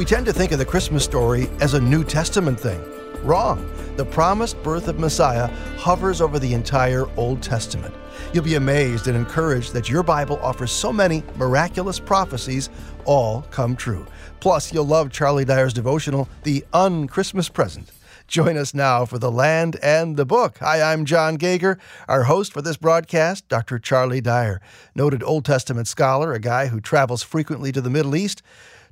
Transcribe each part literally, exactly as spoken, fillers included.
We tend to think of the Christmas story as a New Testament thing. Wrong. The promised birth of Messiah hovers over the entire Old Testament. You'll be amazed and encouraged that your Bible offers so many miraculous prophecies, all come true. Plus, you'll love Charlie Dyer's devotional, The Un-Christmas Present. Join us now for The Land and the Book. Hi, I'm John Gager. Our host for this broadcast, Doctor Charlie Dyer, noted Old Testament scholar, a guy who travels frequently to the Middle East.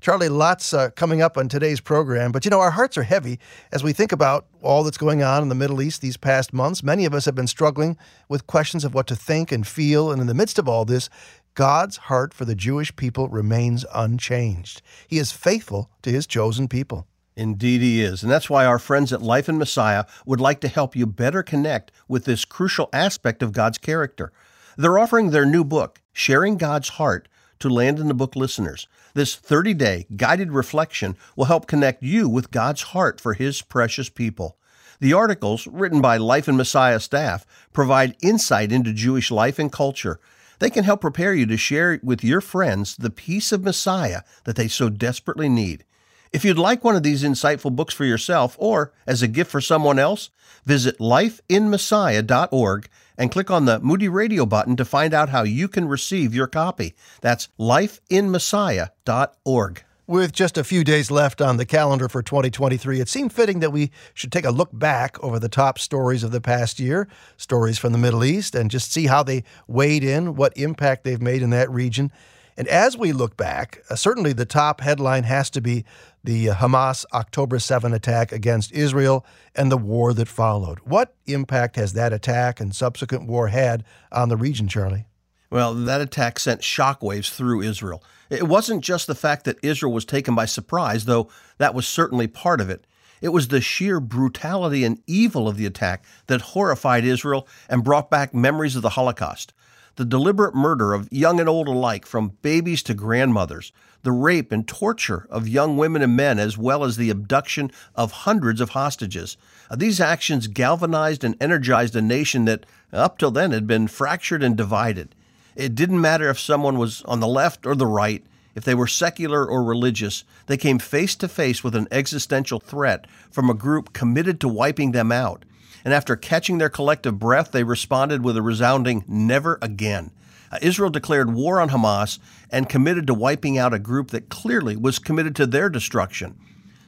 Charlie, lots uh, coming up on today's program, but you know, our hearts are heavy as we think about all that's going on in the Middle East these past months. Many of us have been struggling with questions of what to think and feel, and in the midst of all this, God's heart for the Jewish people remains unchanged. He is faithful to His chosen people. Indeed He is, and that's why our friends at Life and Messiah would like to help you better connect with this crucial aspect of God's character. They're offering their new book, Sharing God's Heart, to Land in the Book listeners. This thirty-day guided reflection will help connect you with God's heart for His precious people. The articles, written by Life and Messiah staff, provide insight into Jewish life and culture. They can help prepare you to share with your friends the peace of Messiah that they so desperately need. If you'd like one of these insightful books for yourself or as a gift for someone else, visit life in messiah dot org and click on the Moody Radio button to find out how you can receive your copy. That's life in messiah dot org. With just a few days left on the calendar for twenty twenty-three, it seemed fitting that we should take a look back over the top stories of the past year, stories from the Middle East, and just see how they weighed in, what impact they've made in that region. And as we look back, uh, certainly the top headline has to be the uh, Hamas October seventh attack against Israel and the war that followed. What impact has that attack and subsequent war had on the region, Charlie? Well, that attack sent shockwaves through Israel. It wasn't just the fact that Israel was taken by surprise, though that was certainly part of it. It was the sheer brutality and evil of the attack that horrified Israel and brought back memories of the Holocaust. The deliberate murder of young and old alike, from babies to grandmothers, the rape and torture of young women and men, as well as the abduction of hundreds of hostages. These actions galvanized and energized a nation that, up till then, had been fractured and divided. It didn't matter if someone was on the left or the right, if they were secular or religious, they came face to face with an existential threat from a group committed to wiping them out. And after catching their collective breath, they responded with a resounding never again. Uh, Israel declared war on Hamas and committed to wiping out a group that clearly was committed to their destruction.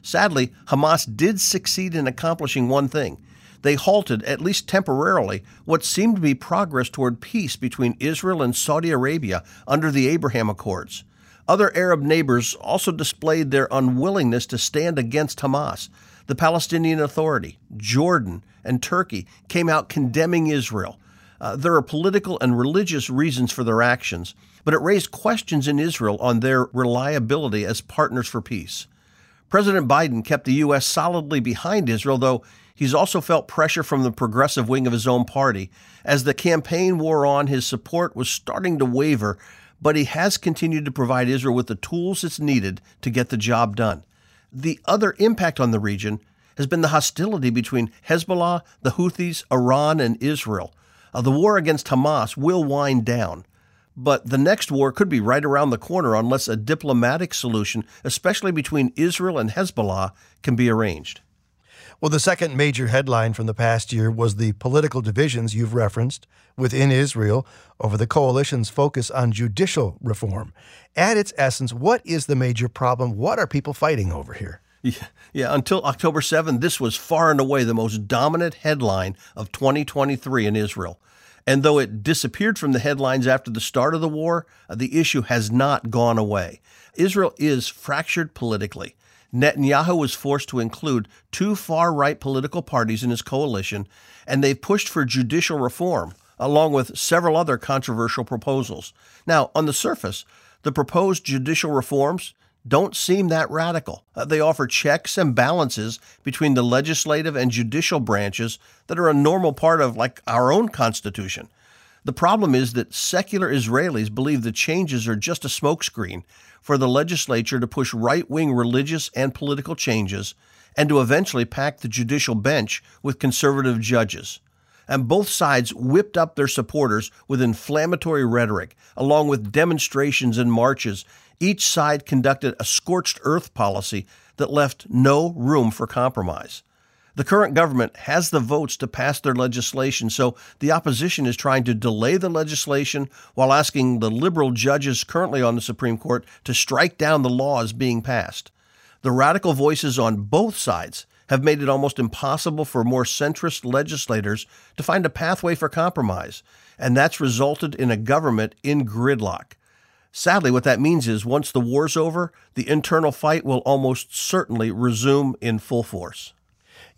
Sadly, Hamas did succeed in accomplishing one thing. They halted, at least temporarily, what seemed to be progress toward peace between Israel and Saudi Arabia under the Abraham Accords. Other Arab neighbors also displayed their unwillingness to stand against Hamas. The Palestinian Authority, Jordan, and Turkey came out condemning Israel. Uh, there are political and religious reasons for their actions, but it raised questions in Israel on their reliability as partners for peace. President Biden kept the U S solidly behind Israel, though he's also felt pressure from the progressive wing of his own party. As the campaign wore on, his support was starting to waver, but he has continued to provide Israel with the tools it's needed to get the job done. The other impact on the region has been the hostility between Hezbollah, the Houthis, Iran, and Israel. Uh, the war against Hamas will wind down, but the next war could be right around the corner unless a diplomatic solution, especially between Israel and Hezbollah, can be arranged. Well, the second major headline from the past year was the political divisions you've referenced within Israel over the coalition's focus on judicial reform. At its essence, what is the major problem? What are people fighting over here? Yeah, yeah. Until October seventh, this was far and away the most dominant headline of twenty twenty-three in Israel. And though it disappeared from the headlines after the start of the war, the issue has not gone away. Israel is fractured politically. Netanyahu was forced to include two far-right political parties in his coalition, and they've pushed for judicial reform, along with several other controversial proposals. Now, on the surface, the proposed judicial reforms don't seem that radical. Uh, they offer checks and balances between the legislative and judicial branches that are a normal part of, like, our own Constitution. The problem is that secular Israelis believe the changes are just a smokescreen for the legislature to push right-wing religious and political changes and to eventually pack the judicial bench with conservative judges. And both sides whipped up their supporters with inflammatory rhetoric, along with demonstrations and marches, Each side conducted a scorched earth policy that left no room for compromise. The current government has the votes to pass their legislation, so the opposition is trying to delay the legislation while asking the liberal judges currently on the Supreme Court to strike down the laws being passed. The radical voices on both sides have made it almost impossible for more centrist legislators to find a pathway for compromise, and that's resulted in a government in gridlock. Sadly, what that means is once the war's over, the internal fight will almost certainly resume in full force.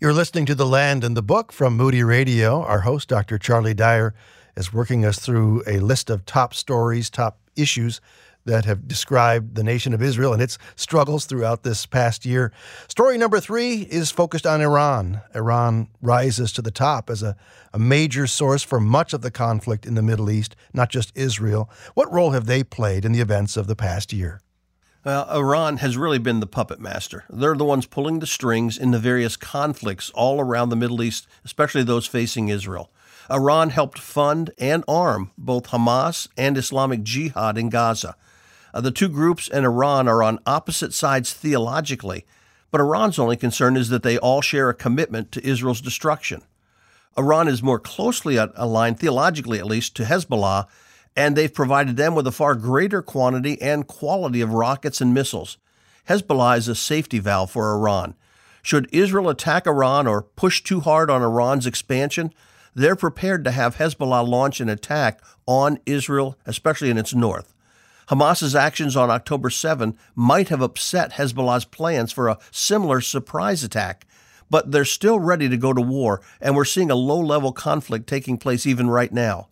You're listening to The Land and the Book from Moody Radio. Our host, Doctor Charlie Dyer, is working us through a list of top stories, top issues that have described the nation of Israel and its struggles throughout this past year. Story number three is focused on Iran. Iran rises to the top as a, a major source for much of the conflict in the Middle East, not just Israel. What role have they played in the events of the past year? Well, Iran has really been the puppet master. They're the ones pulling the strings in the various conflicts all around the Middle East, especially those facing Israel. Iran helped fund and arm both Hamas and Islamic Jihad in Gaza. Uh, the two groups and Iran are on opposite sides theologically, but Iran's only concern is that they all share a commitment to Israel's destruction. Iran is more closely aligned, theologically at least, to Hezbollah, and they've provided them with a far greater quantity and quality of rockets and missiles. Hezbollah is a safety valve for Iran. Should Israel attack Iran or push too hard on Iran's expansion, they're prepared to have Hezbollah launch an attack on Israel, especially in its north. Hamas's actions on October seventh might have upset Hezbollah's plans for a similar surprise attack, but they're still ready to go to war, and we're seeing a low-level conflict taking place even right now.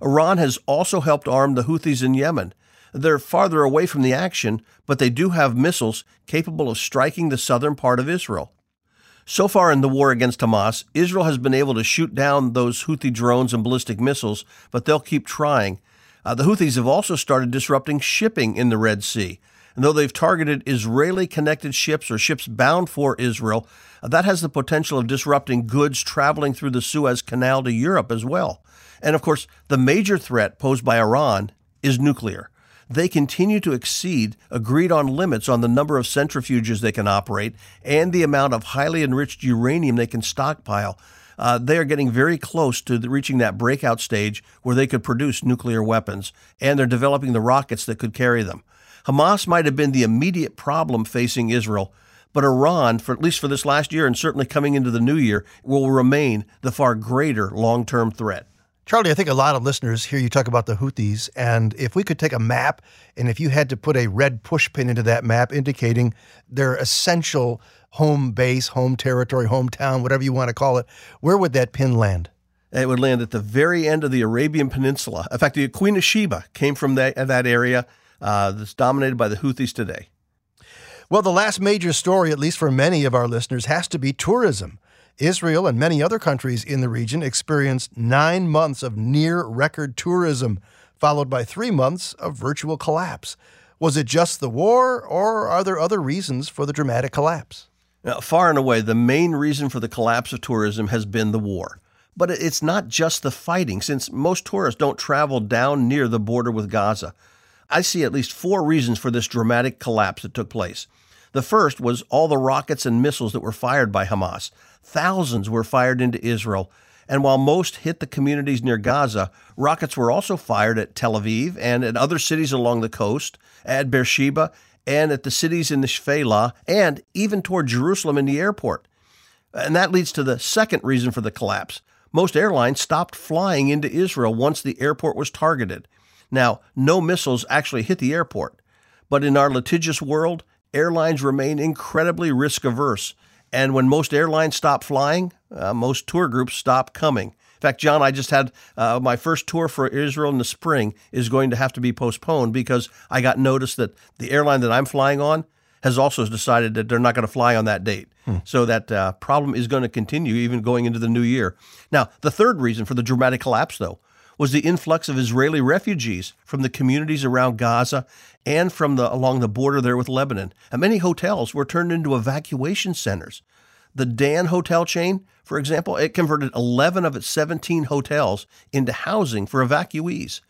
Iran has also helped arm the Houthis in Yemen. They're farther away from the action, but they do have missiles capable of striking the southern part of Israel. So far in the war against Hamas, Israel has been able to shoot down those Houthi drones and ballistic missiles, but they'll keep trying. Uh, the Houthis have also started disrupting shipping in the Red Sea. And though they've targeted Israeli-connected ships or ships bound for Israel, uh, that has the potential of disrupting goods traveling through the Suez Canal to Europe as well. And of course, the major threat posed by Iran is nuclear. They continue to exceed agreed-on limits on the number of centrifuges they can operate and the amount of highly enriched uranium they can stockpile. Uh, they are getting very close to the, reaching that breakout stage where they could produce nuclear weapons, and they're developing the rockets that could carry them. Hamas might have been the immediate problem facing Israel, but Iran, for at least for this last year and certainly coming into the new year, will remain the far greater long-term threat. Charlie, I think a lot of listeners hear you talk about the Houthis, and if we could take a map, and if you had to put a red pushpin into that map indicating their essential home base, home territory, hometown, whatever you want to call it, where would that pin land? It would land at the very end of the Arabian Peninsula. In fact, the Queen of Sheba came from that, that area uh, that's dominated by the Houthis today. Well, the last major story, at least for many of our listeners, has to be tourism. Israel and many other countries in the region experienced nine months of near-record tourism, followed by three months of virtual collapse. Was it just the war, or are there other reasons for the dramatic collapse? Now, far and away, the main reason for the collapse of tourism has been the war. But it's not just the fighting, since most tourists don't travel down near the border with Gaza. I see at least four reasons for this dramatic collapse that took place. The first was all the rockets and missiles that were fired by Hamas. Thousands were fired into Israel, and while most hit the communities near Gaza, rockets were also fired at Tel Aviv and at other cities along the coast, at Beersheba, and at the cities in the Shephelah, and even toward Jerusalem in the airport. And that leads to the second reason for the collapse. Most airlines stopped flying into Israel once the airport was targeted. Now, no missiles actually hit the airport, but in our litigious world, airlines remain incredibly risk-averse. And when most airlines stop flying, uh, most tour groups stop coming. In fact, John, I just had uh, my first tour for Israel in the spring is going to have to be postponed because I got notice that the airline that I'm flying on has also decided that they're not going to fly on that date. Hmm. So that uh, problem is going to continue even going into the new year. Now, the third reason for the dramatic collapse, though, was the influx of Israeli refugees from the communities around Gaza and from the along the border there with Lebanon. And many hotels were turned into evacuation centers. The Dan hotel chain, for example, it converted eleven of its seventeen hotels into housing for evacuees.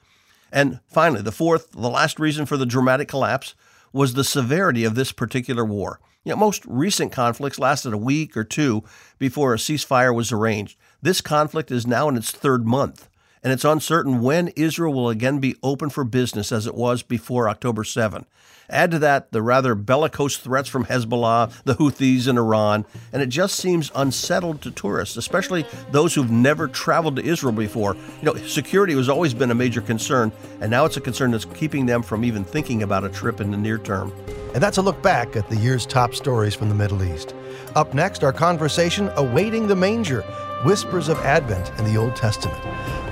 And finally, the fourth, the last reason for the dramatic collapse was the severity of this particular war. You know, most recent conflicts lasted a week or two before a ceasefire was arranged. This conflict is now in its third month, and it's uncertain when Israel will again be open for business as it was before October seventh. Add to that the rather bellicose threats from Hezbollah, the Houthis, and Iran, and it just seems unsettled to tourists, especially those who've never traveled to Israel before. You know, security has always been a major concern, and now it's a concern that's keeping them from even thinking about a trip in the near term. And that's a look back at the year's top stories from the Middle East. Up next, our conversation, Awaiting the Manger, Whispers of Advent in the Old Testament.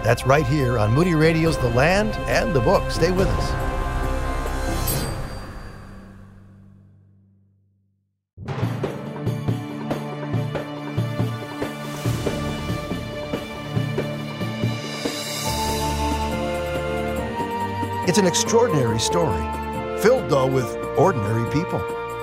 That's right here on Moody Radio's The Land and the Book. Stay with us. It's an extraordinary story, filled though with ordinary people.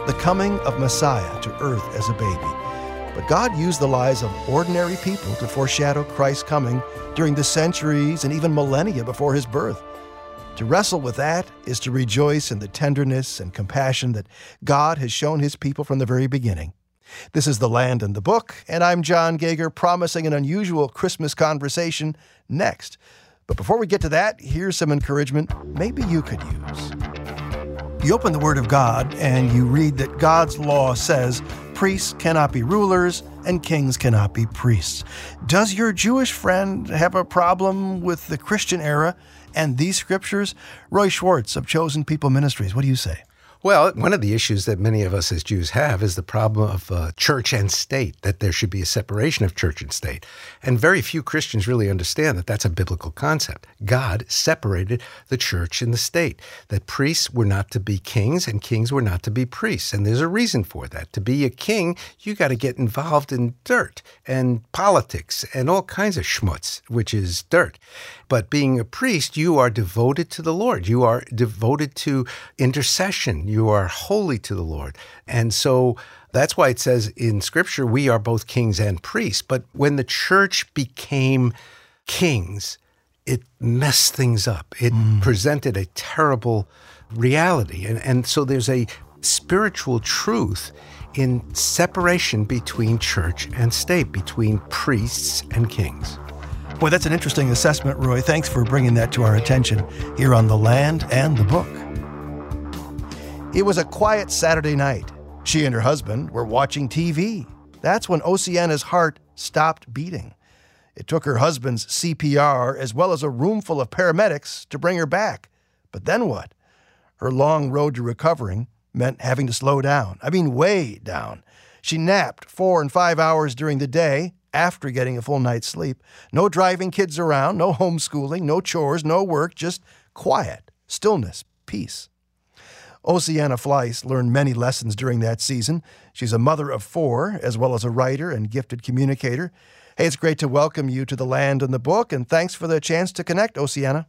The coming of Messiah to earth as a baby. But God used the lives of ordinary people to foreshadow Christ's coming during the centuries and even millennia before his birth. To wrestle with that is to rejoice in the tenderness and compassion that God has shown his people from the very beginning. This is The Land and the Book, and I'm John Gager, promising an unusual Christmas conversation next. But before we get to that, here's some encouragement maybe you could use. You open the Word of God and you read that God's law says priests cannot be rulers and kings cannot be priests. Does your Jewish friend have a problem with the Christian era and these scriptures? Roy Schwartz of Chosen People Ministries, what do you say? Well, one of the issues that many of us as Jews have is the problem of uh, church and state, that there should be a separation of church and state. And very few Christians really understand that that's a biblical concept. God separated the church and the state, that priests were not to be kings and kings were not to be priests. And there's a reason for that. To be a king, you got to get involved in dirt and politics and all kinds of schmutz, which is dirt. But being a priest, you are devoted to the Lord. You are devoted to intercession. You are holy to the Lord. And so that's why it says in Scripture, we are both kings and priests. But when the church became kings, it messed things up. It mm. presented a terrible reality. And, and so there's a spiritual truth in separation between church and state, between priests and kings. Boy, that's an interesting assessment, Roy. Thanks for bringing that to our attention here on The Land and the Book. It was a quiet Saturday night. She and her husband were watching T V. That's when Oceana's heart stopped beating. It took her husband's C P R as well as a room full of paramedics to bring her back. But then what? Her long road to recovering meant having to slow down. I mean, way down. She napped four and five hours during the day after getting a full night's sleep. No driving kids around, no homeschooling, no chores, no work, just quiet, stillness, peace. Oceana Fleiss learned many lessons during that season. She's a mother of four, as well as a writer and gifted communicator. Hey, it's great to welcome you to The Land and the Book, and thanks for the chance to connect, Oceana.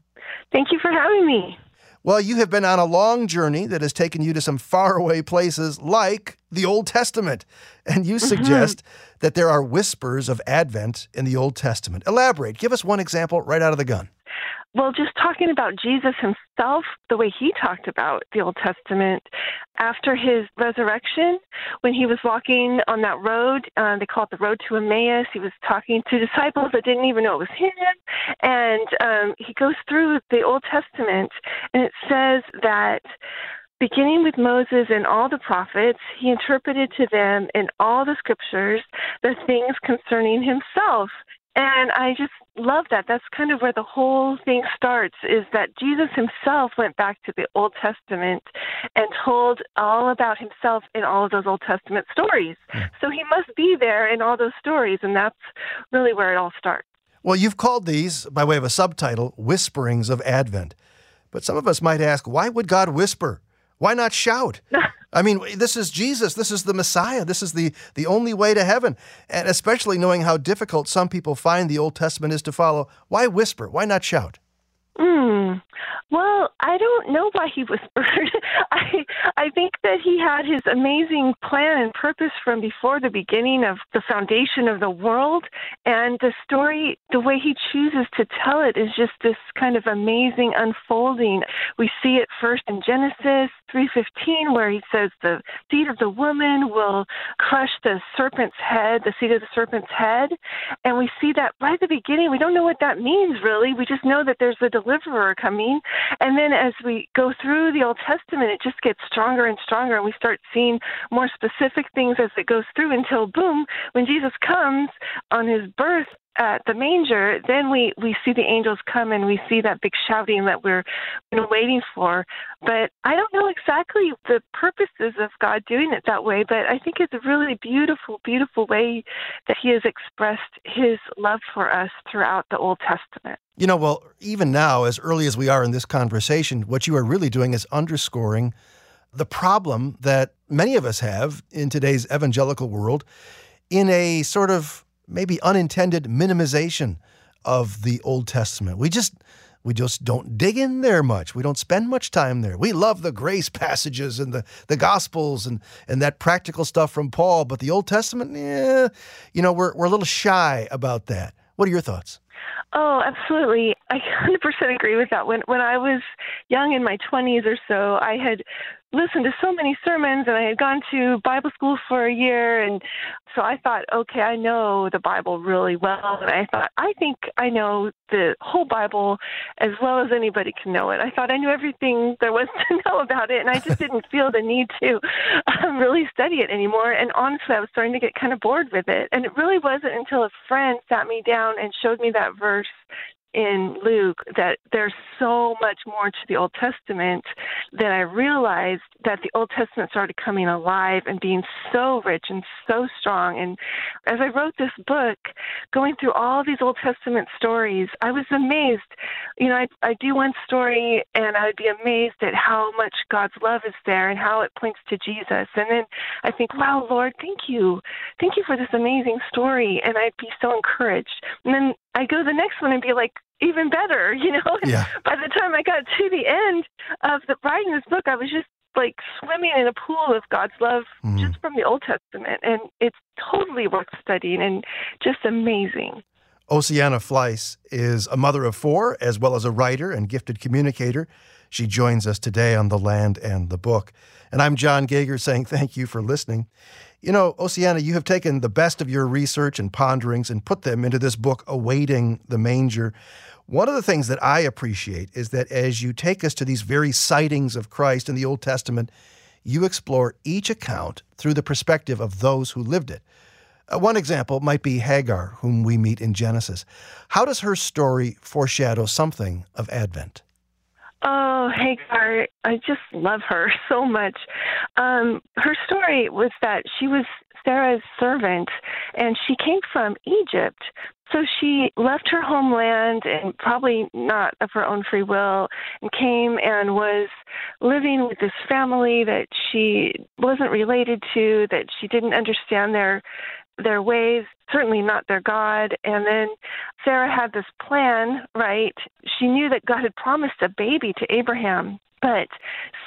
Thank you for having me. Well, you have been on a long journey that has taken you to some faraway places like the Old Testament, and you suggest mm-hmm. that there are whispers of Advent in the Old Testament. Elaborate. Give us one example right out of the gun. Well, just talking about Jesus himself, the way he talked about the Old Testament, after his resurrection, when he was walking on that road, uh, they call it the road to Emmaus, he was talking to disciples that didn't even know it was him, and um, he goes through the Old Testament, and it says that beginning with Moses and all the prophets, he interpreted to them in all the scriptures the things concerning himself. And I just love that. That's kind of where the whole thing starts, is that Jesus himself went back to the Old Testament and told all about himself in all of those Old Testament stories. So he must be there in all those stories, and that's really where it all starts. Well, you've called these, by way of a subtitle, Whisperings of Advent. But some of us might ask, why would God whisper? Why not shout? I mean, this is Jesus. This is the Messiah. This is the, the only way to heaven. And especially knowing how difficult some people find the Old Testament is to follow, why whisper? Why not shout? Mm. Well, I don't know why he was murdered. I I think that he had his amazing plan and purpose from before the beginning of the foundation of the world. And the story, the way he chooses to tell it, is just this kind of amazing unfolding. We see it first in Genesis three fifteen, where he says the seed of the woman will crush the serpent's head, the seed of the serpent's head. And we see that right at the beginning. We don't know what that means, really. We just know that there's a deliverer coming. And then as we go through the Old Testament, it just gets stronger and stronger, and we start seeing more specific things as it goes through until, boom, when Jesus comes on his birth at the manger, then we, we see the angels come and we see that big shouting that we're been waiting for. But I don't know exactly the purposes of God doing it that way, but I think it's a really beautiful, beautiful way that he has expressed his love for us throughout the Old Testament. You know, well, even now, as early as we are in this conversation, what you are really doing is underscoring the problem that many of us have in today's evangelical world in a sort of maybe unintended minimization of the Old Testament. We just we just don't dig in there much. We don't spend much time there. We love the grace passages and the, the Gospels and, and that practical stuff from Paul, but the Old Testament, eh, you know, we're we're a little shy about that. What are your thoughts? Oh, absolutely. I one hundred percent agree with that. When when I was young, in my twenties or so, I had listened to so many sermons, and I had gone to Bible school for a year, and so I thought, okay, I know the Bible really well, and I thought, I think I know the whole Bible as well as anybody can know it. I thought I knew everything there was to know about it, and I just didn't feel the need to um, really study it anymore, and honestly, I was starting to get kind of bored with it, and it really wasn't until a friend sat me down and showed me that verse in Luke, that there's so much more to the Old Testament, that I realized that the Old Testament started coming alive and being so rich and so strong. And as I wrote this book, going through all these Old Testament stories, I was amazed. You know, I, I do one story, and I would be amazed at how much God's love is there and how it points to Jesus. And then I think, wow, Lord, thank you. Thank you for this amazing story. And I'd be so encouraged. And then I go to the next one and be like, even better, you know? Yeah. By the time I got to the end of the, writing this book, I was just like swimming in a pool of God's love mm. just from the Old Testament. And it's totally worth studying and just amazing. Oceana Fleiss is a mother of four, as well as a writer and gifted communicator. She joins us today on The Land and the Book. And I'm John Gager saying thank you for listening. You know, Oceana, you have taken the best of your research and ponderings and put them into this book, Awaiting the Manger. One of the things that I appreciate is that as you take us to these very sightings of Christ in the Old Testament, you explore each account through the perspective of those who lived it. Uh, one example might be Hagar, whom we meet in Genesis. How does her story foreshadow something of Advent? Oh, Hagar, I just love her so much. Um, her story was that she was Sarah's servant, and she came from Egypt. So she left her homeland, and probably not of her own free will, and came and was living with this family that she wasn't related to, that she didn't understand their their ways, certainly not their God. And then Sarah had this plan, right? She knew that God had promised a baby to Abraham, but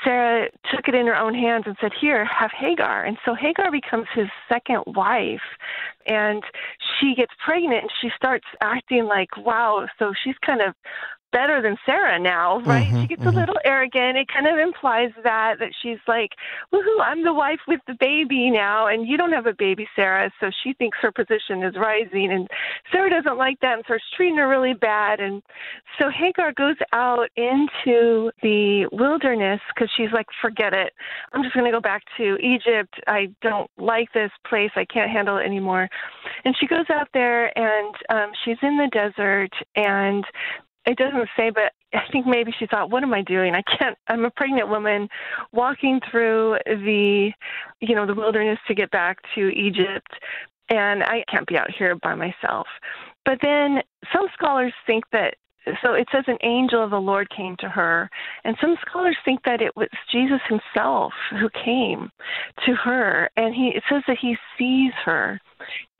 Sarah took it in her own hands and said, here, have Hagar. And so Hagar becomes his second wife, and she gets pregnant, and she starts acting like, wow, so she's kind of better than Sarah now, right? Mm-hmm, she gets mm-hmm. a little arrogant. It kind of implies that, that she's like, woohoo, I'm the wife with the baby now, and you don't have a baby, Sarah. So she thinks her position is rising, and Sarah doesn't like that and starts treating her really bad. And so Hagar goes out into the wilderness because she's like, forget it. I'm just going to go back to Egypt. I don't like this place. I can't handle it anymore. And she goes out there, and um, she's in the desert, and it doesn't say, but I think maybe she thought, what am I doing? I can't, I'm a pregnant woman walking through the, you know, the wilderness to get back to Egypt, and I can't be out here by myself. But then some scholars think that so it says an angel of the Lord came to her, and some scholars think that it was Jesus himself who came to her, and he it says that he sees her,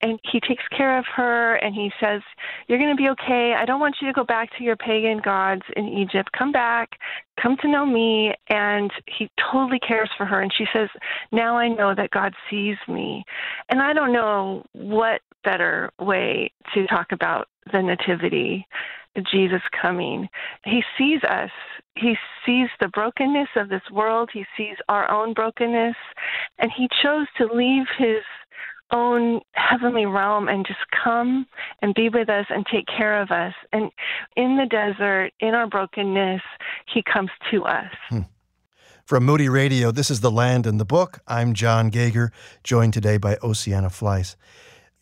and he takes care of her, and he says, "You're going to be okay. I don't want you to go back to your pagan gods in Egypt. Come back, come to know me." And he totally cares for her, and she says, "Now I know that God sees me." And I don't know what better way to talk about the nativity, Jesus coming. He sees us. He sees the brokenness of this world. He sees our own brokenness, and he chose to leave his own heavenly realm and just come and be with us and take care of us. And in the desert, in our brokenness, he comes to us. Hmm. From Moody Radio, this is The Land and the Book. I'm John Gager, joined today by Oceana Fleiss.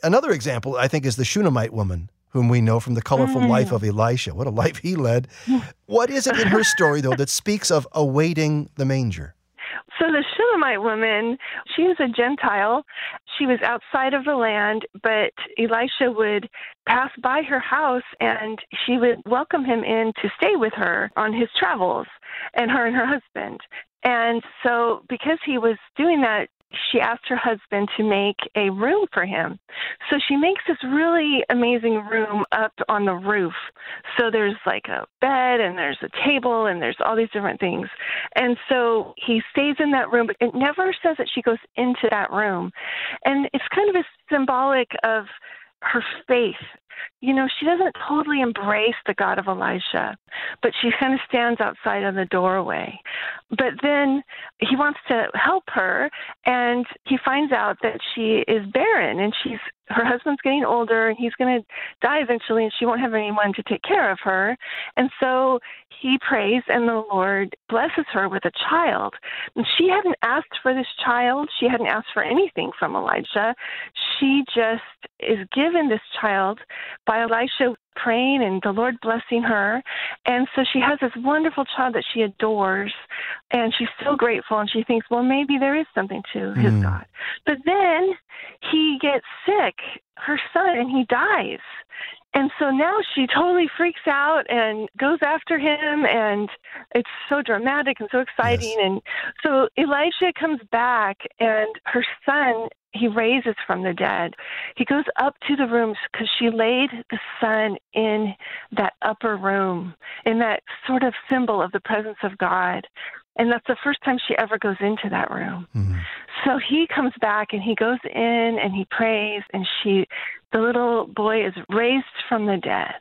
Another example, I think, is the Shunammite woman, whom we know from the colorful mm. life of Elisha. What a life he led. What is it in her story, though, that speaks of awaiting the manger? So the Shunammite woman, she was a Gentile. She was outside of the land, but Elisha would pass by her house, and she would welcome him in to stay with her on his travels, and her and her husband. And so because he was doing that, she asked her husband to make a room for him. So she makes this really amazing room up on the roof. So there's like a bed, and there's a table, and there's all these different things. And so he stays in that room, but it never says that she goes into that room. And it's kind of a symbolic of her faith. You know, she doesn't totally embrace the God of Elisha, but she kind of stands outside on the doorway. But then he wants to help her, and he finds out that she is barren, and she's her husband's getting older, and he's going to die eventually, and she won't have anyone to take care of her. And so he prays, and the Lord blesses her with a child. And she hadn't asked for this child. She hadn't asked for anything from Elisha. She just is given this child by Elisha praying and the Lord blessing her. And so she has this wonderful child that she adores, and she's so grateful, and she thinks, well, maybe there is something to his mm. God. But then he gets sick, her son, and he dies. And so now she totally freaks out and goes after him, and it's so dramatic and so exciting. Yes. And so Elisha comes back, and her son, he raises from the dead. He goes up to the rooms because she laid the son in that upper room, in that sort of symbol of the presence of God. And that's the first time she ever goes into that room. Mm-hmm. So he comes back, and he goes in, and he prays, and she, the little boy is raised from the dead.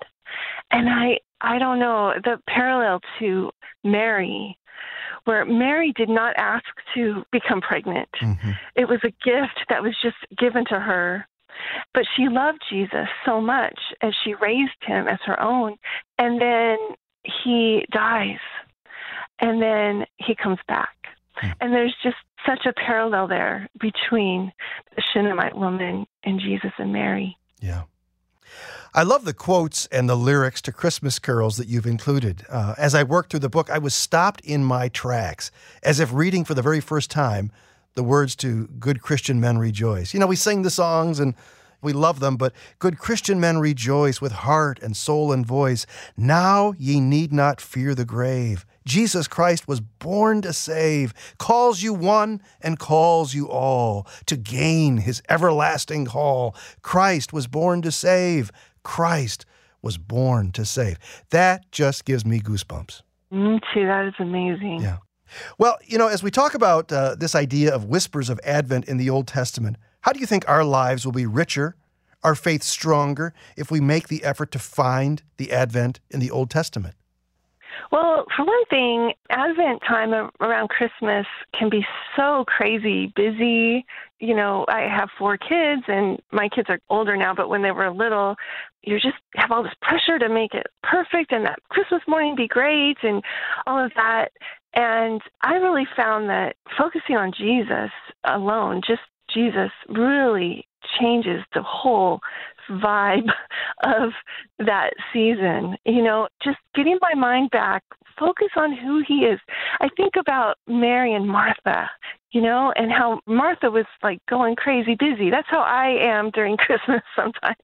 And I, I don't know, the parallel to Mary, where Mary did not ask to become pregnant. Mm-hmm. It was a gift that was just given to her. But she loved Jesus so much, as she raised him as her own. And then he dies. And then he comes back. Mm. And there's just such a parallel there between the Shunammite woman and Jesus and Mary. Yeah. I love the quotes and the lyrics to Christmas carols that you've included. Uh, as I worked through the book, I was stopped in my tracks, as if reading for the very first time the words to Good Christian Men Rejoice. You know, we sing the songs and we love them, but good Christian men rejoice with heart and soul and voice. Now ye need not fear the grave. Jesus Christ was born to save, calls you one and calls you all to gain his everlasting call. Christ was born to save. Christ was born to save. That just gives me goosebumps. Me too. That is amazing. Yeah. Well, you know, as we talk about uh, this idea of whispers of Advent in the Old Testament, how do you think our lives will be richer, our faith stronger, if we make the effort to find the Advent in the Old Testament? Well, for one thing, Advent time around Christmas can be so crazy busy. You know, I have four kids, and my kids are older now, but when they were little, you just have all this pressure to make it perfect and that Christmas morning be great and all of that. And I really found that focusing on Jesus alone, just Jesus, really changes the whole vibe of that season. You know, just getting my mind back, focus on who he is. I think about Mary and Martha you know, and how Martha was like going crazy busy. That's how I am during Christmas sometimes.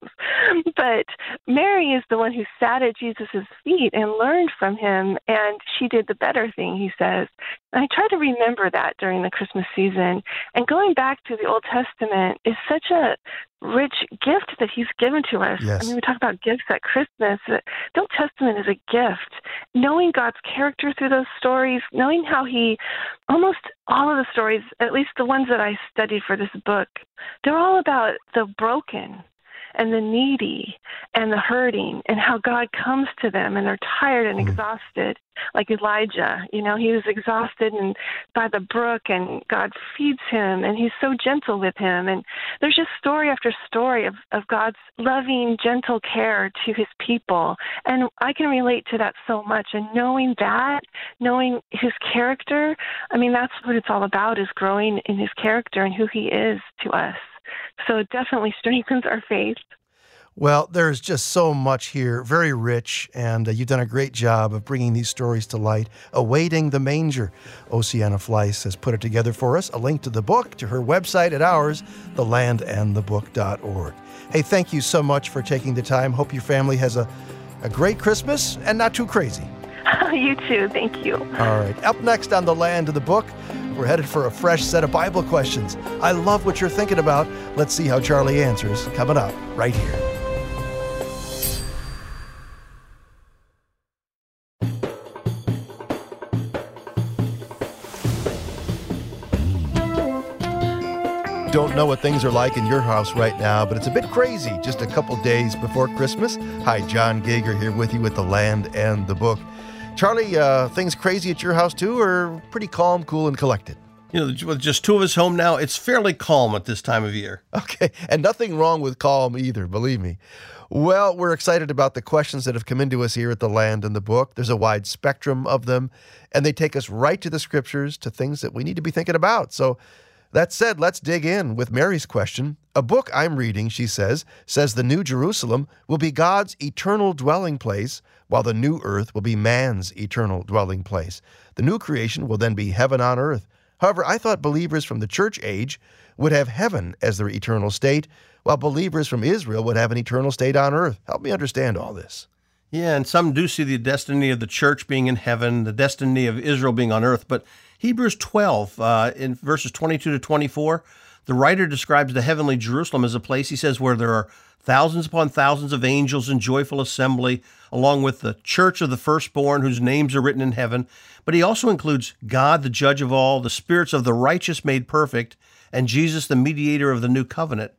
But Mary is the one who sat at Jesus' feet and learned from him, and she did the better thing, he says. And I try to remember that during the Christmas season. And going back to the Old Testament is such a rich gift that he's given to us. Yes. I mean, we talk about gifts at Christmas. The Old Testament is a gift. Knowing God's character through those stories, knowing how he, almost all of the stories, at least the ones that I studied for this book, they're all about the broken and the needy and the hurting and how God comes to them and they're tired and mm. exhausted, like Elijah. You know, he was exhausted and by the brook and God feeds him and he's so gentle with him. And there's just story after story of, of God's loving, gentle care to his people. And I can relate to that so much. And knowing that, knowing his character, I mean, that's what it's all about, is growing in his character and who he is to us. So it definitely strengthens our faith. Well, there's just so much here, very rich, and uh, you've done a great job of bringing these stories to light. Awaiting the Manger. Oceana Fleiss has put it together for us. A link to the book, to her website at ours, the land and the book dot org. Hey, thank you so much for taking the time. Hope your family has a, a great Christmas and not too crazy. You too. Thank you. All right. Up next on The Land and the Book, we're headed for a fresh set of Bible questions. I love what you're thinking about. Let's see how Charlie answers, coming up right here. Don't know what things are like in your house right now, but it's a bit crazy just a couple days before Christmas. Hi, John Gager here with you with The Land and the Book. Charlie, uh, things crazy at your house too, or pretty calm, cool, and collected? You know, with just two of us home now, it's fairly calm at this time of year. Okay, and nothing wrong with calm either, believe me. Well, we're excited about the questions that have come into us here at The Land and the Book. There's a wide spectrum of them, and they take us right to the scriptures, to things that we need to be thinking about. So, that said, let's dig in with Mary's question. A book I'm reading, she says, says the New Jerusalem will be God's eternal dwelling place, while the new earth will be man's eternal dwelling place. The new creation will then be heaven on earth. However, I thought believers from the church age would have heaven as their eternal state, while believers from Israel would have an eternal state on earth. Help me understand all this. Yeah, and some do see the destiny of the church being in heaven, the destiny of Israel being on earth, but Hebrews twelve, uh, in verses twenty-two to twenty-four, the writer describes the heavenly Jerusalem as a place, he says, where there are thousands upon thousands of angels in joyful assembly, along with the church of the firstborn whose names are written in heaven. But he also includes God, the judge of all, the spirits of the righteous made perfect, and Jesus, the mediator of the new covenant.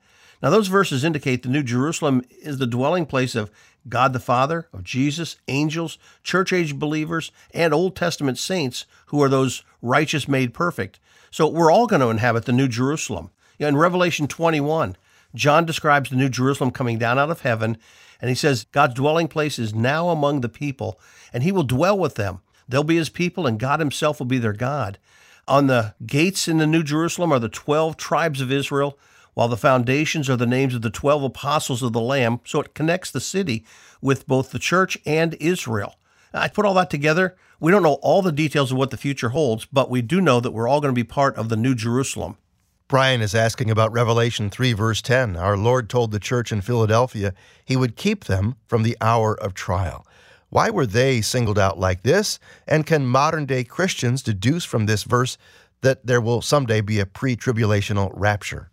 Now, those verses indicate the New Jerusalem is the dwelling place of God the Father, of Jesus, angels, church-age believers, and Old Testament saints, who are those righteous made perfect. So we're all going to inhabit the New Jerusalem. In Revelation twenty-one, John describes the New Jerusalem coming down out of heaven, and he says, God's dwelling place is now among the people, and he will dwell with them. They'll be his people, and God himself will be their God. On the gates in the New Jerusalem are the twelve tribes of Israel, while the foundations are the names of the twelve apostles of the Lamb, so it connects the city with both the church and Israel. I put all that together. We don't know all the details of what the future holds, but we do know that we're all going to be part of the New Jerusalem. Brian is asking about Revelation three, verse ten. Our Lord told the church in Philadelphia he would keep them from the hour of trial. Why were they singled out like this? And can modern-day Christians deduce from this verse that there will someday be a pre-tribulational rapture?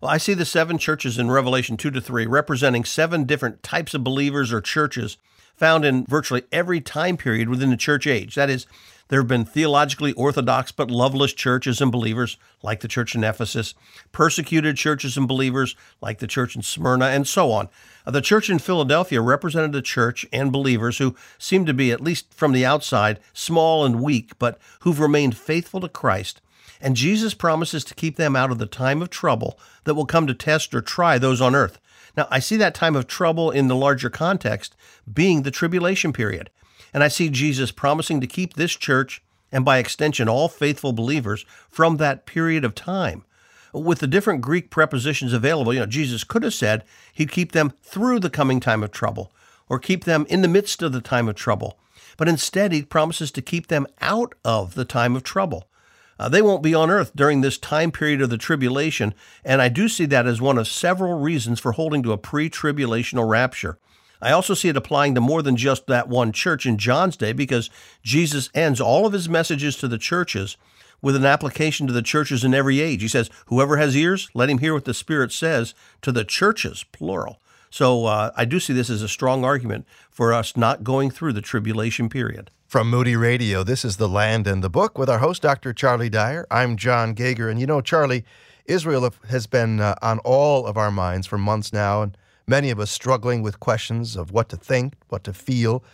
Well, I see the seven churches in Revelation two to three representing seven different types of believers or churches found in virtually every time period within the church age. That is, there have been theologically orthodox but loveless churches and believers, like the church in Ephesus, persecuted churches and believers, like the church in Smyrna, and so on. The church in Philadelphia represented a church and believers who seem to be, at least from the outside, small and weak, but who've remained faithful to Christ. And Jesus promises to keep them out of the time of trouble that will come to test or try those on earth. Now, I see that time of trouble in the larger context being the tribulation period. And I see Jesus promising to keep this church, and by extension all faithful believers, from that period of time. With the different Greek prepositions available, you know, Jesus could have said he'd keep them through the coming time of trouble, or keep them in the midst of the time of trouble. But instead, he promises to keep them out of the time of trouble. Uh, they won't be on earth during this time period of the tribulation, and I do see that as one of several reasons for holding to a pre-tribulational rapture. I also see it applying to more than just that one church in John's day, because Jesus ends all of his messages to the churches with an application to the churches in every age. He says, whoever has ears, let him hear what the Spirit says to the churches, plural. So uh, I do see this as a strong argument for us not going through the tribulation period. From Moody Radio, this is The Land and the Book with our host, Doctor Charlie Dyer. I'm John Gager. And you know, Charlie, Israel has been uh, on all of our minds for months now, and many of us struggling with questions of what to think, what to feel.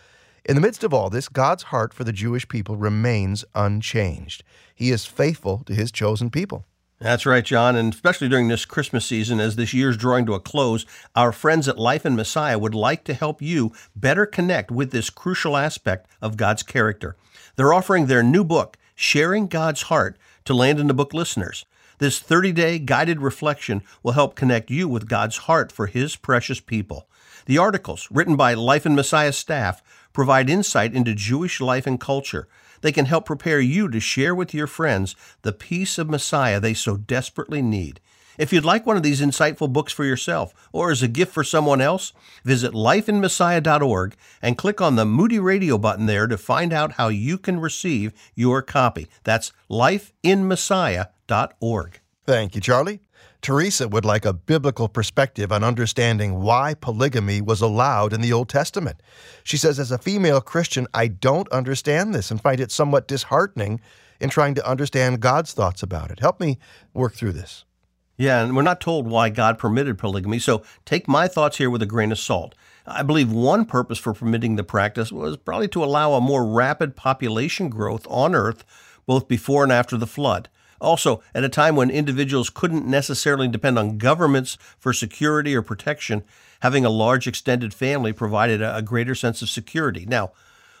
In the midst of all this, God's heart for the Jewish people remains unchanged. He is faithful to his chosen people. That's right, John, and especially during this Christmas season, as this year's drawing to a close, our friends at Life and Messiah would like to help you better connect with this crucial aspect of God's character. They're offering their new book, Sharing God's Heart, to Land in the Book listeners. This thirty-day guided reflection will help connect you with God's heart for his precious people. The articles, written by Life and Messiah staff, provide insight into Jewish life and culture. They can help prepare you to share with your friends the peace of Messiah they so desperately need. If you'd like one of these insightful books for yourself or as a gift for someone else, visit life in messiah dot org and click on the Moody Radio button there to find out how you can receive your copy. That's life in messiah dot org. Thank you, Charlie. Teresa would like a biblical perspective on understanding why polygamy was allowed in the Old Testament. She says, as a female Christian, I don't understand this and find it somewhat disheartening in trying to understand God's thoughts about it. Help me work through this. Yeah, and we're not told why God permitted polygamy, so take my thoughts here with a grain of salt. I believe one purpose for permitting the practice was probably to allow a more rapid population growth on earth, both before and after the flood. Also, at a time when individuals couldn't necessarily depend on governments for security or protection, having a large extended family provided a greater sense of security. Now,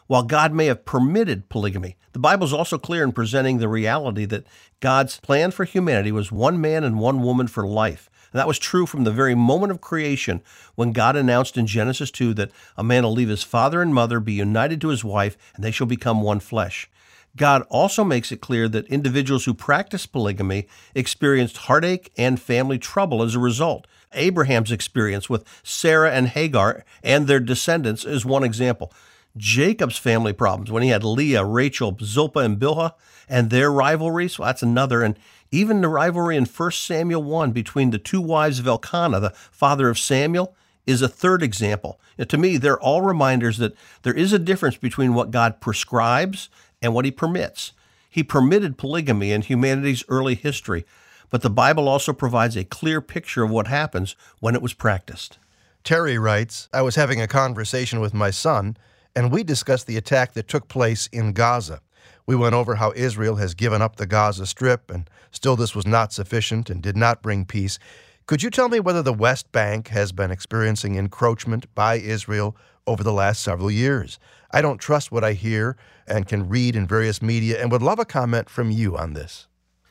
while God may have permitted polygamy, the Bible is also clear in presenting the reality that God's plan for humanity was one man and one woman for life. And that was true from the very moment of creation when God announced in Genesis two that a man will leave his father and mother, be united to his wife, and they shall become one flesh. God also makes it clear that individuals who practiced polygamy experienced heartache and family trouble as a result. Abraham's experience with Sarah and Hagar and their descendants is one example. Jacob's family problems when he had Leah, Rachel, Zilpah, and Bilhah, and their rivalries, well, that's another. And even the rivalry in First Samuel one between the two wives of Elkanah, the father of Samuel, is a third example. Now, to me, they're all reminders that there is a difference between what God prescribes and what he permits. He permitted polygamy in humanity's early history, but the Bible also provides a clear picture of what happens when it was practiced. Terry writes, I was having a conversation with my son, and we discussed the attack that took place in Gaza. We went over how Israel has given up the Gaza Strip, and still this was not sufficient and did not bring peace. Could you tell me whether the West Bank has been experiencing encroachment by Israel over the last several years? I don't trust what I hear and can read in various media and would love a comment from you on this.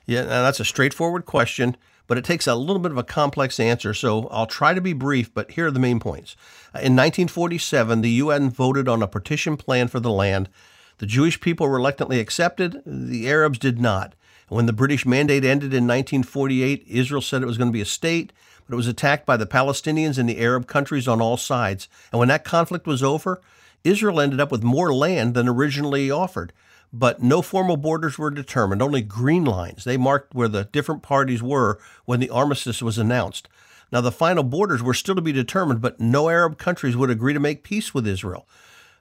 Yeah, that's a straightforward question, but it takes a little bit of a complex answer, so I'll try to be brief, but here are the main points. In nineteen forty-seven, the U N voted on a partition plan for the land. The Jewish people reluctantly accepted, the Arabs did not. When the British mandate ended in nineteen forty-eight, Israel said it was going to be a state, but it was attacked by the Palestinians and the Arab countries on all sides. And when that conflict was over, Israel ended up with more land than originally offered. But no formal borders were determined, only green lines. They marked where the different parties were when the armistice was announced. Now, the final borders were still to be determined, but no Arab countries would agree to make peace with Israel.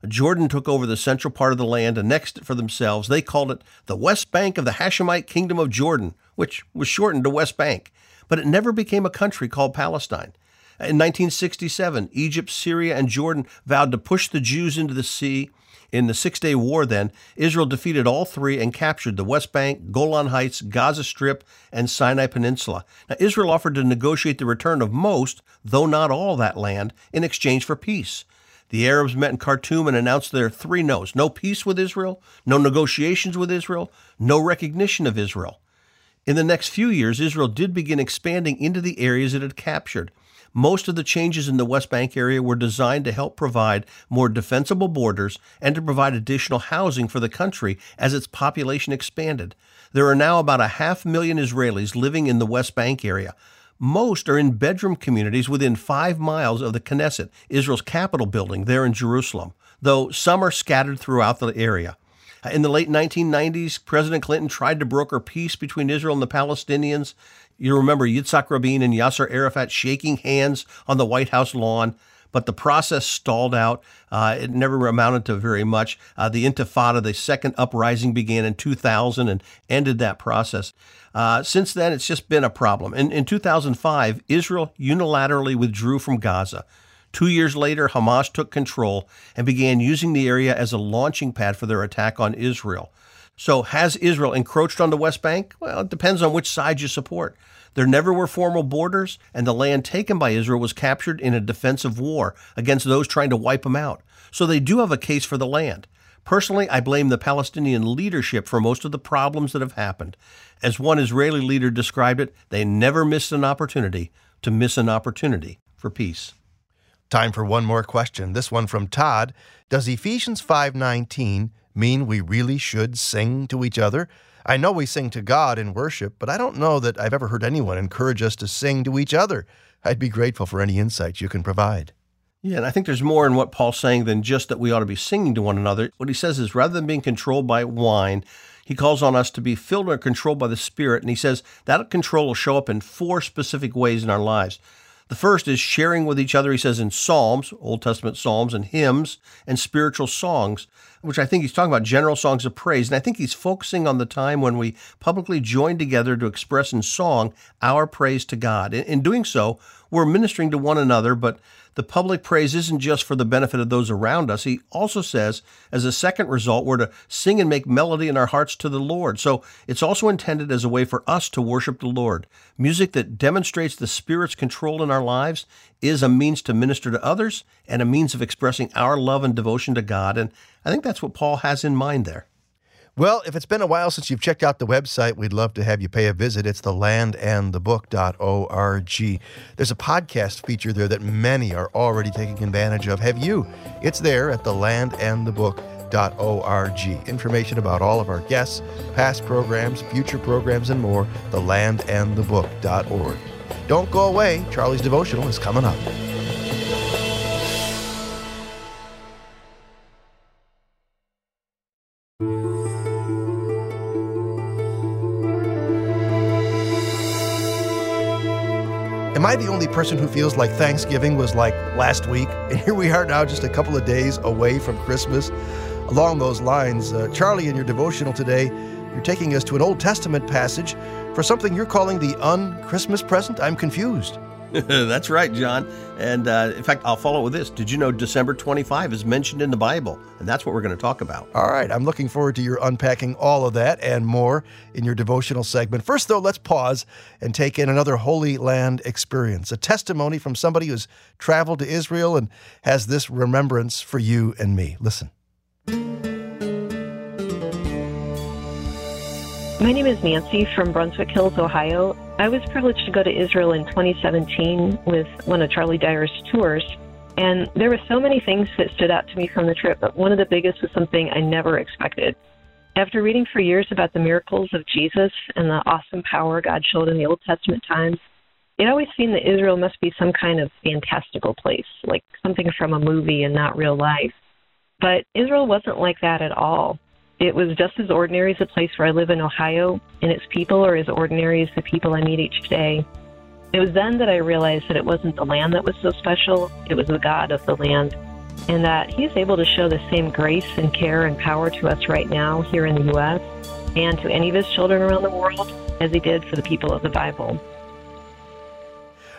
Jordan took over the central part of the land, annexed it for themselves. They called it the West Bank of the Hashemite Kingdom of Jordan, which was shortened to West Bank. But it never became a country called Palestine. In nineteen sixty-seven, Egypt, Syria, and Jordan vowed to push the Jews into the sea. In the Six-Day War then, Israel defeated all three and captured the West Bank, Golan Heights, Gaza Strip, and Sinai Peninsula. Now, Israel offered to negotiate the return of most, though not all, that land in exchange for peace. The Arabs met in Khartoum and announced their three no's: no peace with Israel, no negotiations with Israel, no recognition of Israel. In the next few years, Israel did begin expanding into the areas it had captured. Most of the changes in the West Bank area were designed to help provide more defensible borders and to provide additional housing for the country as its population expanded. There are now about a half million Israelis living in the West Bank area. Most are in bedroom communities within five miles of the Knesset, Israel's capital building, there in Jerusalem, though some are scattered throughout the area. In the late nineteen nineties, President Clinton tried to broker peace between Israel and the Palestinians. You remember Yitzhak Rabin and Yasser Arafat shaking hands on the White House lawn, but the process stalled out. Uh, it never amounted to very much. Uh, the Intifada, the second uprising, began in two thousand and ended that process. Uh, since then, it's just been a problem. In, in two thousand five, Israel unilaterally withdrew from Gaza. Two years later, Hamas took control and began using the area as a launching pad for their attack on Israel. So has Israel encroached on the West Bank? Well, it depends on which side you support. There never were formal borders, and the land taken by Israel was captured in a defensive war against those trying to wipe them out. So they do have a case for the land. Personally, I blame the Palestinian leadership for most of the problems that have happened. As one Israeli leader described it, they never missed an opportunity to miss an opportunity for peace. Time for one more question, this one from Todd. Does Ephesians five nineteen mean we really should sing to each other? I know we sing to God in worship, but I don't know that I've ever heard anyone encourage us to sing to each other. I'd be grateful for any insights you can provide. Yeah, and I think there's more in what Paul's saying than just that we ought to be singing to one another. What he says is rather than being controlled by wine, he calls on us to be filled or controlled by the Spirit, and he says that control will show up in four specific ways in our lives. The first is sharing with each other, he says, in psalms, Old Testament psalms and hymns, and spiritual songs, which I think he's talking about general songs of praise. And I think he's focusing on the time when we publicly join together to express in song our praise to God. In doing so, we're ministering to one another, but the public praise isn't just for the benefit of those around us. He also says, as a second result, we're to sing and make melody in our hearts to the Lord. So it's also intended as a way for us to worship the Lord. Music that demonstrates the Spirit's control in our lives is a means to minister to others and a means of expressing our love and devotion to God. And I think that's what Paul has in mind there. Well, if it's been a while since you've checked out the website, we'd love to have you pay a visit. It's the land and the book dot org. There's a podcast feature there that many are already taking advantage of. Have you? It's there at the land and the book dot org. Information about all of our guests, past programs, future programs, and more, the land and the book dot org. Don't go away. Charlie's devotional is coming up. Am I the only person who feels like Thanksgiving was like last week? And here we are now just a couple of days away from Christmas. Along those lines, uh, Charlie, in your devotional today, you're taking us to an Old Testament passage for something you're calling the Un-Christmas Present. I'm confused. That's right, John. And uh, in fact, I'll follow with this. Did you know December twenty-fifth is mentioned in the Bible? And that's what we're going to talk about. All right. I'm looking forward to your unpacking all of that and more in your devotional segment. First, though, let's pause and take in another Holy Land experience, a testimony from somebody who's traveled to Israel and has this remembrance for you and me. Listen. My name is Nancy from Brunswick Hills, Ohio. I was privileged to go to Israel in twenty seventeen with one of Charlie Dyer's tours, and there were so many things that stood out to me from the trip, but one of the biggest was something I never expected. After reading for years about the miracles of Jesus and the awesome power God showed in the Old Testament times, it always seemed that Israel must be some kind of fantastical place, like something from a movie and not real life. But Israel wasn't like that at all. It was just as ordinary as the place where I live in Ohio, and its people are as ordinary as the people I meet each day. It was then that I realized that it wasn't the land that was so special, it was the God of the land, and that He is able to show the same grace and care and power to us right now here in the U S and to any of His children around the world as He did for the people of the Bible.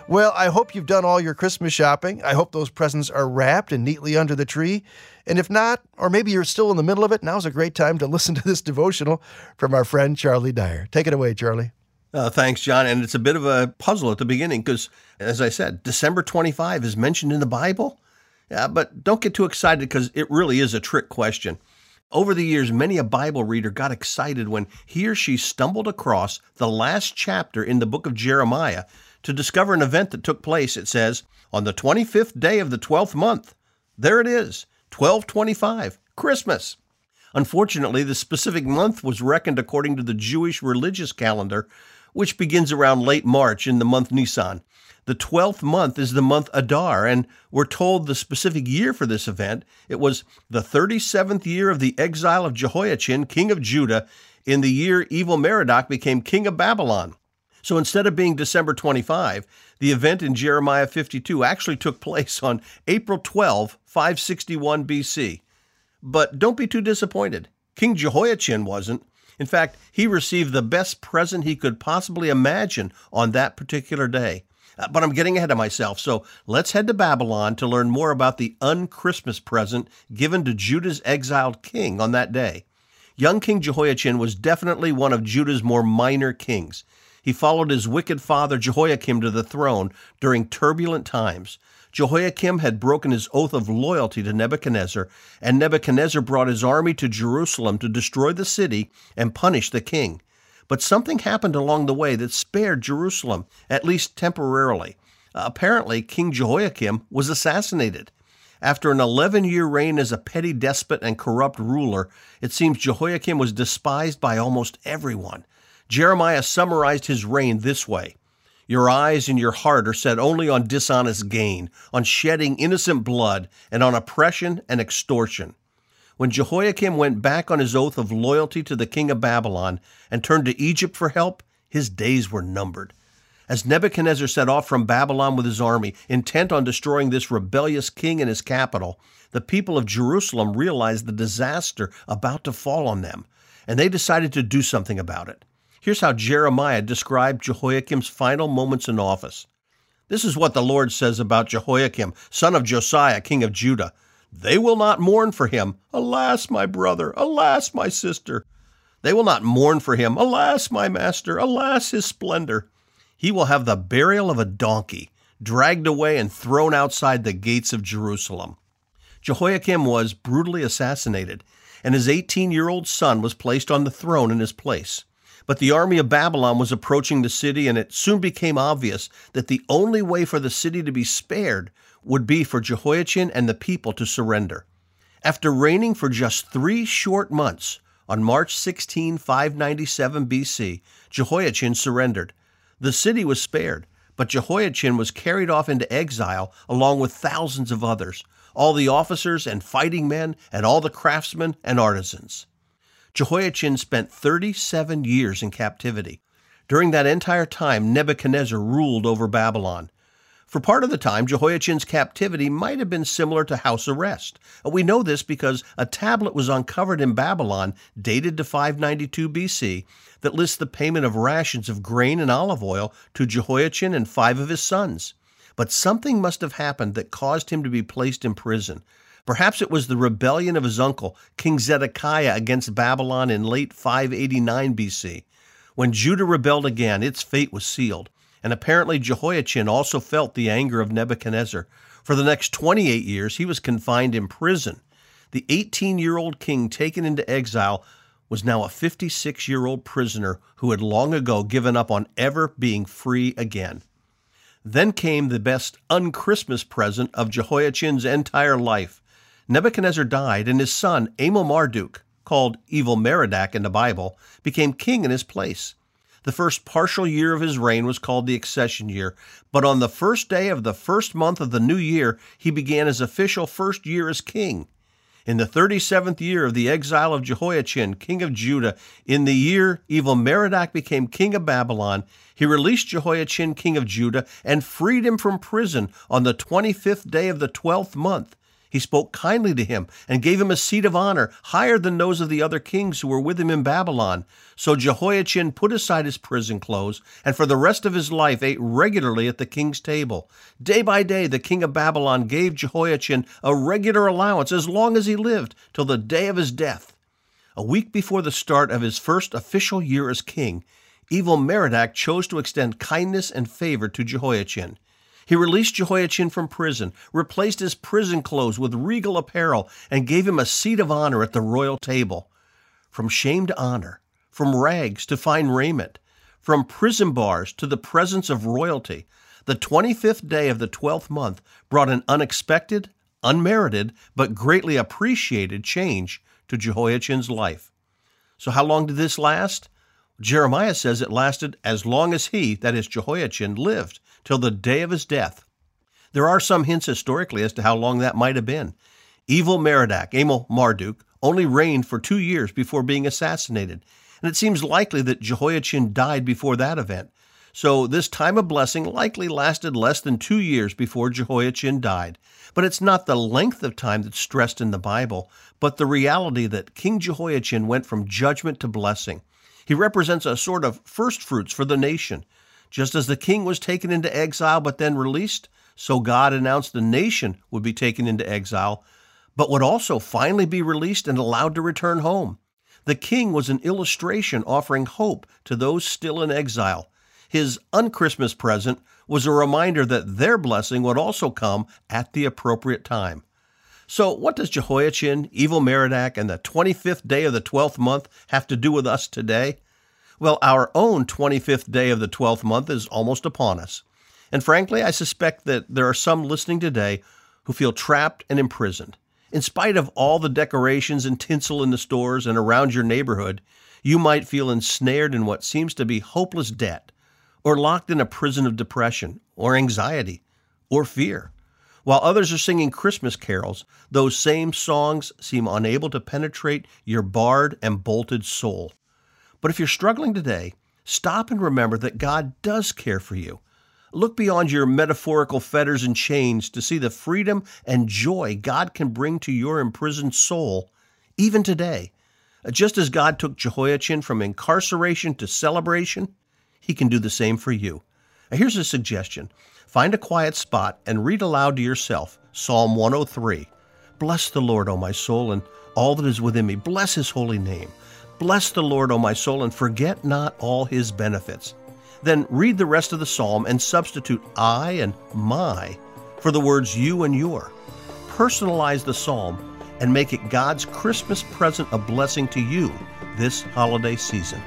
Well, I hope you've done all your Christmas shopping. I hope those presents are wrapped and neatly under the tree. And if not, or maybe you're still in the middle of it, now's a great time to listen to this devotional from our friend Charlie Dyer. Take it away, Charlie. Uh, thanks, John. And it's a bit of a puzzle at the beginning because, as I said, December twenty-fifth is mentioned in the Bible. Uh, but don't get too excited because it really is a trick question. Over the years, many a Bible reader got excited when he or she stumbled across the last chapter in the book of Jeremiah, to discover an event that took place. It says, on the twenty-fifth day of the twelfth month. There it is, twelve twenty-five, Christmas. Unfortunately, the specific month was reckoned according to the Jewish religious calendar, which begins around late March in the month Nisan. The twelfth month is the month Adar, and we're told the specific year for this event. It was the thirty-seventh year of the exile of Jehoiachin, king of Judah, in the year Evil-Merodach became king of Babylon. So instead of being December twenty-fifth, the event in Jeremiah fifty-two actually took place on April twelfth, five sixty-one B C. But don't be too disappointed. King Jehoiachin wasn't. In fact, he received the best present he could possibly imagine on that particular day. But I'm getting ahead of myself, so let's head to Babylon to learn more about the un-Christmas present given to Judah's exiled king on that day. Young King Jehoiachin was definitely one of Judah's more minor kings. He followed his wicked father Jehoiakim to the throne during turbulent times. Jehoiakim had broken his oath of loyalty to Nebuchadnezzar, and Nebuchadnezzar brought his army to Jerusalem to destroy the city and punish the king. But something happened along the way that spared Jerusalem, at least temporarily. Uh, apparently, King Jehoiakim was assassinated. After an eleven-year reign as a petty despot and corrupt ruler, it seems Jehoiakim was despised by almost everyone. Jeremiah summarized his reign this way. Your eyes and your heart are set only on dishonest gain, on shedding innocent blood, and on oppression and extortion. When Jehoiakim went back on his oath of loyalty to the king of Babylon and turned to Egypt for help, his days were numbered. As Nebuchadnezzar set off from Babylon with his army, intent on destroying this rebellious king and his capital, the people of Jerusalem realized the disaster about to fall on them, and they decided to do something about it. Here's how Jeremiah described Jehoiakim's final moments in office. This is what the Lord says about Jehoiakim, son of Josiah, king of Judah. They will not mourn for him. Alas, my brother! Alas, my sister! They will not mourn for him. Alas, my master! Alas, his splendor! He will have the burial of a donkey, dragged away and thrown outside the gates of Jerusalem. Jehoiakim was brutally assassinated, and his eighteen-year-old son was placed on the throne in his place. But the army of Babylon was approaching the city, and it soon became obvious that the only way for the city to be spared would be for Jehoiachin and the people to surrender. After reigning for just three short months, on March sixteenth, five ninety-seven B C, Jehoiachin surrendered. The city was spared, but Jehoiachin was carried off into exile along with thousands of others, all the officers and fighting men and all the craftsmen and artisans. Jehoiachin spent thirty-seven years in captivity. During that entire time, Nebuchadnezzar ruled over Babylon. For part of the time, Jehoiachin's captivity might have been similar to house arrest. We know this because a tablet was uncovered in Babylon, dated to five ninety-two B C, that lists the payment of rations of grain and olive oil to Jehoiachin and five of his sons. But something must have happened that caused him to be placed in prison. Perhaps it was the rebellion of his uncle, King Zedekiah, against Babylon in late five eighty-nine B C. When Judah rebelled again, its fate was sealed. And apparently Jehoiachin also felt the anger of Nebuchadnezzar. For the next twenty-eight years, he was confined in prison. The eighteen-year-old king taken into exile was now a fifty-six-year-old prisoner who had long ago given up on ever being free again. Then came the best un-Christmas present of Jehoiachin's entire life. Nebuchadnezzar died, and his son, Amel-Marduk, called Evil-Merodach in the Bible, became king in his place. The first partial year of his reign was called the accession year, but on the first day of the first month of the new year, he began his official first year as king. In the thirty-seventh year of the exile of Jehoiachin, king of Judah, in the year Evil-Merodach became king of Babylon, he released Jehoiachin, king of Judah, and freed him from prison on the twenty-fifth day of the twelfth month. He spoke kindly to him and gave him a seat of honor, higher than those of the other kings who were with him in Babylon. So Jehoiachin put aside his prison clothes and for the rest of his life ate regularly at the king's table. Day by day, the king of Babylon gave Jehoiachin a regular allowance as long as he lived, till the day of his death. A week before the start of his first official year as king, Evil-Merodach chose to extend kindness and favor to Jehoiachin. He released Jehoiachin from prison, replaced his prison clothes with regal apparel, and gave him a seat of honor at the royal table. From shame to honor, from rags to fine raiment, from prison bars to the presence of royalty, the twenty-fifth day of the twelfth month brought an unexpected, unmerited, but greatly appreciated change to Jehoiachin's life. So how long did this last? Jeremiah says it lasted as long as he, that is Jehoiachin, lived, till the day of his death. There are some hints historically as to how long that might have been. Evil Merodach, Amel-Marduk, only reigned for two years before being assassinated, and it seems likely that Jehoiachin died before that event. So this time of blessing likely lasted less than two years before Jehoiachin died. But it's not the length of time that's stressed in the Bible, but the reality that King Jehoiachin went from judgment to blessing. He represents a sort of first fruits for the nation. Just as the king was taken into exile but then released, so God announced the nation would be taken into exile, but would also finally be released and allowed to return home. The king was an illustration offering hope to those still in exile. His un-Christmas present was a reminder that their blessing would also come at the appropriate time. So what does Jehoiachin, Evil Merodach, and the twenty-fifth day of the twelfth month have to do with us today? Well, our own twenty-fifth day of the twelfth month is almost upon us. And frankly, I suspect that there are some listening today who feel trapped and imprisoned. In spite of all the decorations and tinsel in the stores and around your neighborhood, you might feel ensnared in what seems to be hopeless debt, or locked in a prison of depression, or anxiety, or fear. While others are singing Christmas carols, those same songs seem unable to penetrate your barred and bolted soul. But if you're struggling today, stop and remember that God does care for you. Look beyond your metaphorical fetters and chains to see the freedom and joy God can bring to your imprisoned soul, even today. Just as God took Jehoiachin from incarceration to celebration, He can do the same for you. Now, here's a suggestion. Find a quiet spot and read aloud to yourself Psalm one oh three. Bless the Lord, O my soul, and all that is within me. Bless His holy name. Bless the Lord, O my soul, and forget not all His benefits. Then read the rest of the psalm and substitute I and my for the words you and your. Personalize the psalm and make it God's Christmas present, a blessing to you this holiday season.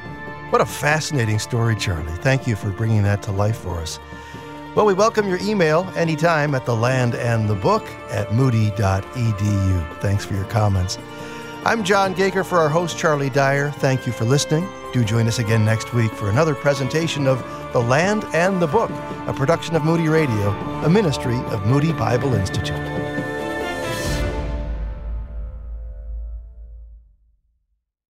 What a fascinating story, Charlie. Thank you for bringing that to life for us. Well, we welcome your email anytime at the land and the book at moody dot e d u. Thanks for your comments. I'm John Gaker for our host, Charlie Dyer. Thank you for listening. Do join us again next week for another presentation of The Land and the Book, a production of Moody Radio, a ministry of Moody Bible Institute.